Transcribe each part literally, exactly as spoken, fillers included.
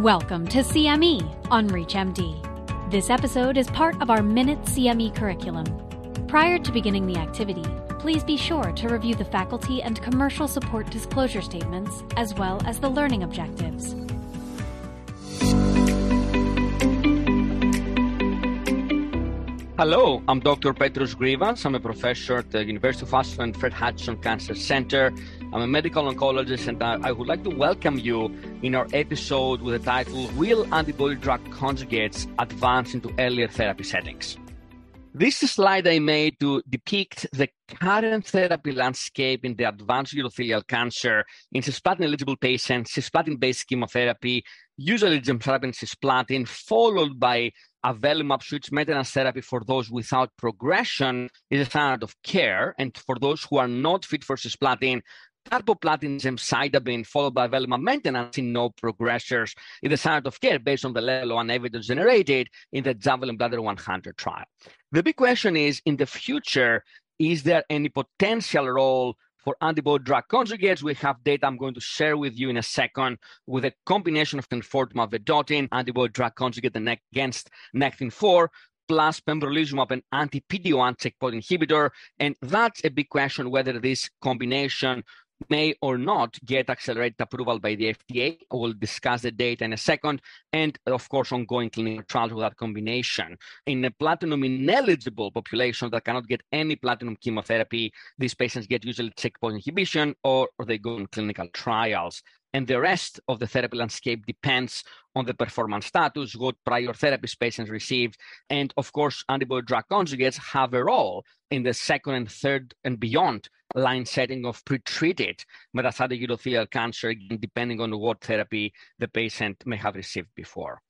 Welcome to C M E on ReachMD. This episode is part of our Minute C M E curriculum. Prior to beginning the activity, please be sure to review the faculty and commercial support disclosure statements as well as the learning objectives. Hello, I'm Doctor Petros Grivas. I'm a professor at the University of Oslo and Fred Hutchinson Cancer Center. I'm a medical oncologist, and I would like to welcome you in our episode with the title, Will Antibody Drug Conjugates Advance into Earlier Therapy Settings? This is a slide I made to depict the current therapy landscape in the advanced urothelial cancer in cisplatin-eligible patients, cisplatin-based chemotherapy, usually gemcitabine cisplatin, followed by avelumab switch maintenance therapy for those without progression is a standard of care. And for those who are not fit for cisplatin, carboplatin, gemcitabine, followed by avelumab maintenance in no progressors is a standard of care based on the level one evidence generated in the Javelin Bladder one hundred trial. The big question is, in the future, is there any potential role for antibody drug conjugates? We have data I'm going to share with you in a second with a combination of enfortumab vedotin, antibody drug conjugate against nectin four, plus pembrolizumab and anti-P D L one checkpoint inhibitor. And that's a big question whether this combination may or not get accelerated approval by the F D A. We'll discuss the data in a second. And of course, ongoing clinical trials with that combination. In a platinum ineligible population that cannot get any platinum chemotherapy, these patients get usually checkpoint inhibition or, or they go on clinical trials. And the rest of the therapy landscape depends on the performance status, what prior therapies patients received. And of course, antibody drug conjugates have a role in the second and third and beyond line setting of pretreated metastatic urothelial cancer, depending on what therapy the patient may have received before.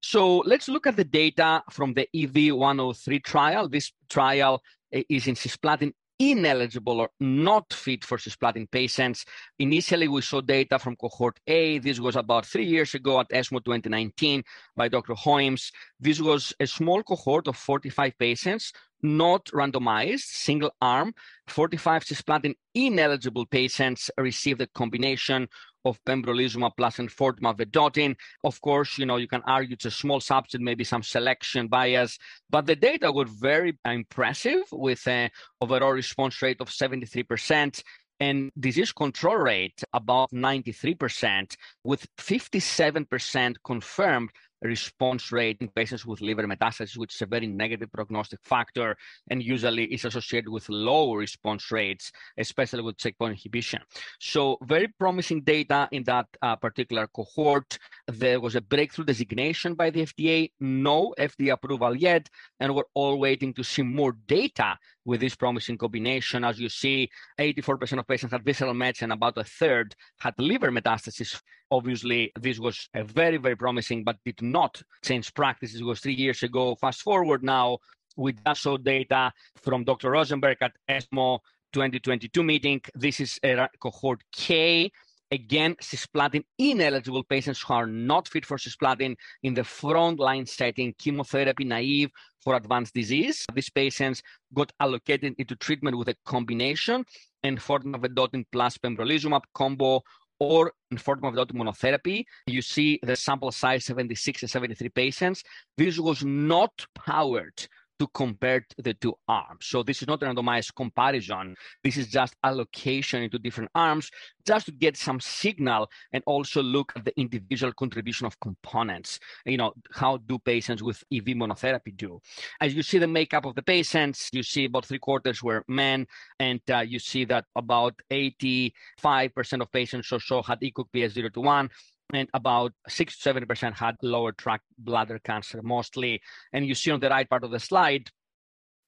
So let's look at the data from the E V one oh three trial. This trial is in cisplatin ineligible or not fit for cisplatin patients. Initially, we saw data from cohort A. This was about three years ago at ESMO twenty nineteen by Doctor Hoyms. This was a small cohort of forty-five patients, not randomized, single arm. forty-five cisplatin ineligible patients received a combination of pembrolizumab plus enfortumab vedotin. Of course, you know, you can argue it's a small subset, maybe some selection bias, but the data were very impressive with an overall response rate of seventy-three percent and disease control rate about ninety-three percent with fifty-seven percent confirmed response rate in patients with liver metastasis, which is a very negative prognostic factor and usually is associated with low response rates, especially with checkpoint inhibition. So very promising data in that uh, particular cohort. There was a breakthrough designation by the F D A, no F D A approval yet, and we're all waiting to see more data with this promising combination. As you see, eighty-four percent of patients had visceral mets and about a third had liver metastasis. Obviously, this was a very, very promising, but did not change practices. It was three years ago. Fast forward now, we just saw data from Doctor Rosenberg at ESMO twenty twenty-two meeting. This is a cohort K. Again, cisplatin ineligible patients who are not fit for cisplatin in the frontline setting, chemotherapy naive for advanced disease. These patients got allocated into treatment with a combination enfortumab vedotin plus pembrolizumab combo or enfortumab vedotin monotherapy. You see the sample size seventy-six and seventy-three patients. This was not powered to compare the two arms. So this is not a randomized comparison. This is just allocation into different arms, just to get some signal and also look at the individual contribution of components. You know, how do patients with E V monotherapy do? As you see the makeup of the patients, you see about three quarters were men, and uh, you see that about eighty-five percent of patients or so had ECOG P S zero to one. And about six to seven percent had lower tract bladder cancer mostly. And you see on the right part of the slide,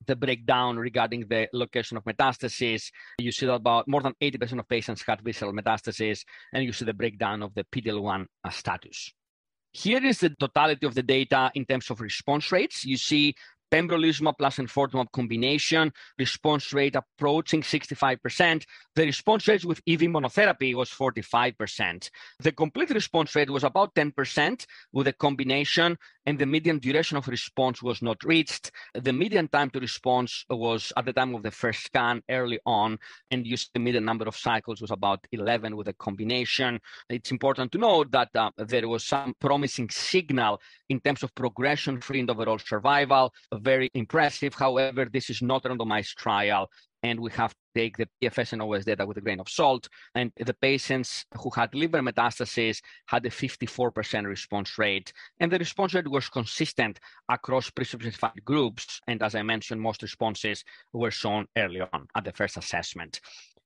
the breakdown regarding the location of metastasis. You see that about more than eighty percent of patients had visceral metastasis, and you see the breakdown of the P D L one status. Here is the totality of the data in terms of response rates. You see pembrolizumab plus enfortumab combination, response rate approaching sixty-five percent. The response rate with E V monotherapy was forty-five percent. The complete response rate was about ten percent with a combination, and the median duration of response was not reached. The median time to response was at the time of the first scan early on, and you see the median number of cycles was about eleven with a combination. It's important to note that uh, there was some promising signal in terms of progression-free and overall survival. Very impressive. However, this is not a randomized trial, and we have to take the P F S and O S data with a grain of salt. And the patients who had liver metastases had a fifty-four percent response rate. And the response rate was consistent across pre-specified groups. And as I mentioned, most responses were shown early on at the first assessment.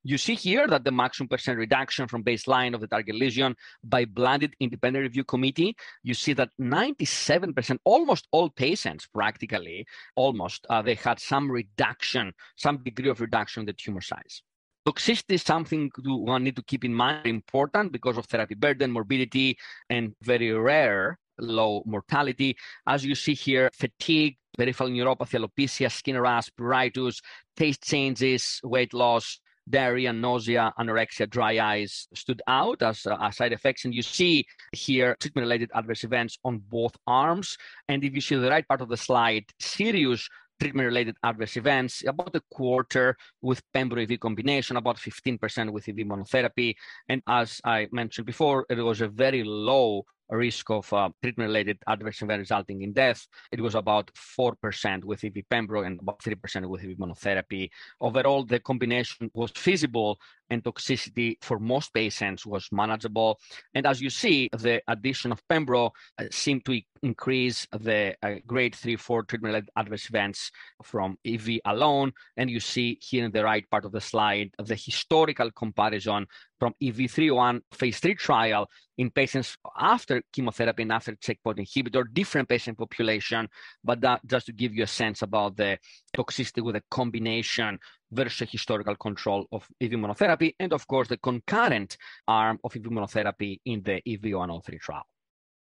You see here that the maximum percent reduction from baseline of the target lesion by blinded independent review committee, you see that ninety-seven percent, almost all patients practically, almost, uh, they had some reduction, some degree of reduction in the tumor size. Toxicity is something to, one need to keep in mind, important because of therapy burden, morbidity, and very rare low mortality. As you see here, fatigue, peripheral neuropathy, alopecia, skin rash, pruritus, taste changes, weight loss, diarrhea, nausea, anorexia, dry eyes stood out as, uh, as side effects. And you see here treatment-related adverse events on both arms. And if you see the right part of the slide, serious treatment-related adverse events, about a quarter with pembro-E V combination, about fifteen percent with E V monotherapy. And as I mentioned before, it was a very low risk of uh, treatment-related adverse event resulting in death. It was about four percent with E V pembro and about three percent with E V monotherapy. Overall, the combination was feasible, and toxicity for most patients was manageable. And as you see, the addition of pembro uh, seemed to increase the uh, grade three, four treatment-related adverse events from E V alone. And you see here in the right part of the slide, the historical comparison from E V three oh one phase three trial in patients after chemotherapy and after checkpoint inhibitor, different patient population, but that just to give you a sense about the toxicity with a combination versus historical control of E V monotherapy, and of course the concurrent arm of E V monotherapy in the E V one oh three trial.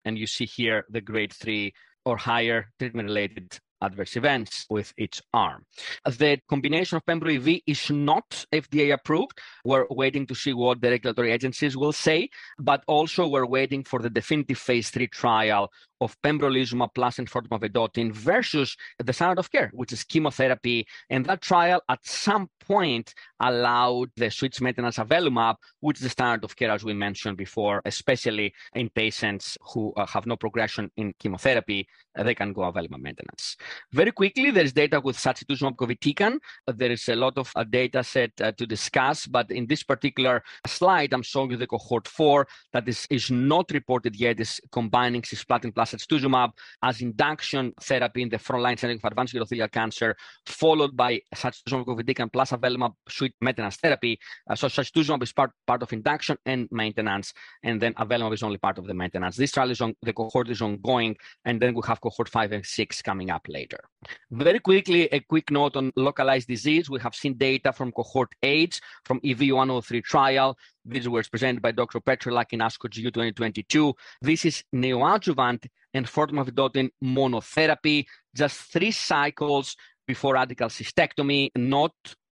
And you see here the grade three or higher treatment-related adverse events with each arm. The combination of pembro-E V is not F D A approved. We're waiting to see what the regulatory agencies will say, but also we're waiting for the definitive phase three trial of pembrolizumab plus enfortumab vedotin versus the standard of care, which is chemotherapy. And that trial at some point allowed the switch maintenance avelumab, which is the standard of care, as we mentioned before, especially in patients who uh, have no progression in chemotherapy, uh, they can go avelumab maintenance. Very quickly, there's data with satituzumab govitecan. There is a lot of uh, data set uh, to discuss, but in this particular slide, I'm showing you the cohort four that is, is not reported yet, is combining cisplatin plus satituzumab as induction therapy in the frontline setting for advanced urothelial cancer, followed by satituzumab govitecan plus avelumab suite maintenance therapy. Uh, so satituzumab is part, part of induction and maintenance, and then avelumab is only part of the maintenance. This trial is on, the cohort is ongoing, and then we have cohort five and six coming up later. Very quickly, a quick note on localized disease. We have seen data from cohort eight from E V one oh three trial. This was presented by Doctor Petrylak in ASCO G U twenty twenty-two. This is neoadjuvant enfortumab vedotin monotherapy, just three cycles before radical cystectomy, not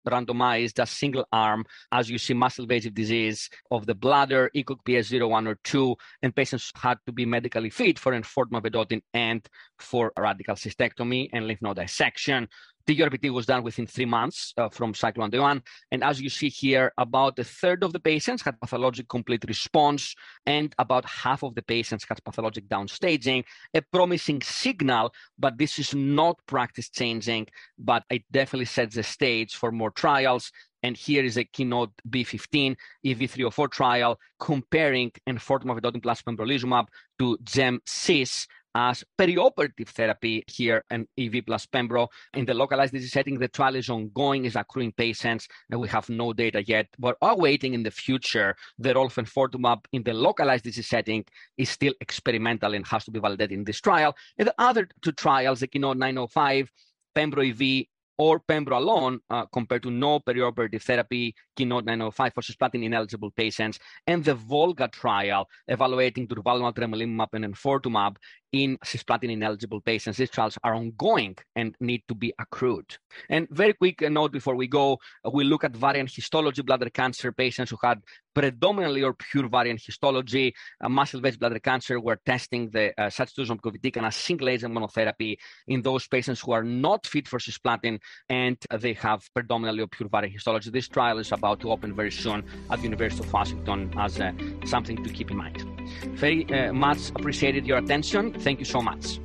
randomized as single arm, as you see muscle invasive disease of the bladder, ECOG P S zero one or two, and patients had to be medically fit for enfortumab vedotin and for radical cystectomy and lymph node dissection. T U R B T was done within three months uh, from cycle one to one. And as you see here, about a third of the patients had pathologic complete response, and about half of the patients had pathologic downstaging, a promising signal, but this is not practice changing, but it definitely sets the stage for more trials. And here is a Keynote B fifteen E V three oh four trial comparing enfortumab vedotin plus pembrolizumab to gem C I S as perioperative therapy here, and E V plus pembro. In the localized disease setting, the trial is ongoing, is accruing patients, and we have no data yet. We're awaiting in the future the role of enfortumab in the localized disease setting is still experimental and has to be validated in this trial. And the other two trials, the Keynote nine oh five, pembro E V, or pembro alone uh, compared to no perioperative therapy, Keynote nine oh five for cisplatin ineligible patients, and the VOLGA trial evaluating durvalumab, tremelimumab, and enfortumab in cisplatin ineligible patients. These trials are ongoing and need to be accrued. And very quick note before we go, we look at variant histology bladder cancer patients who had predominantly or pure variant histology. Uh, muscle-based bladder cancer, we're testing the uh, satituzumab govitecan as single-agent monotherapy in those patients who are not fit for cisplatin and uh, they have predominantly or pure variant histology. This trial is about to open very soon at the University of Washington as uh, something to keep in mind. Very uh, much appreciated your attention. Thank you so much.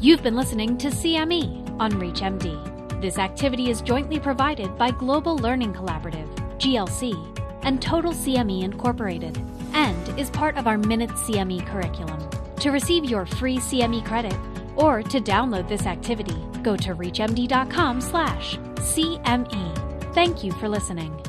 You've been listening to C M E on ReachMD. This activity is jointly provided by Global Learning Collaborative, G L C, and Total C M E Incorporated, and is part of our Minute C M E curriculum. To receive your free C M E credit or to download this activity, go to reach M D dot com slash C M E. Thank you for listening.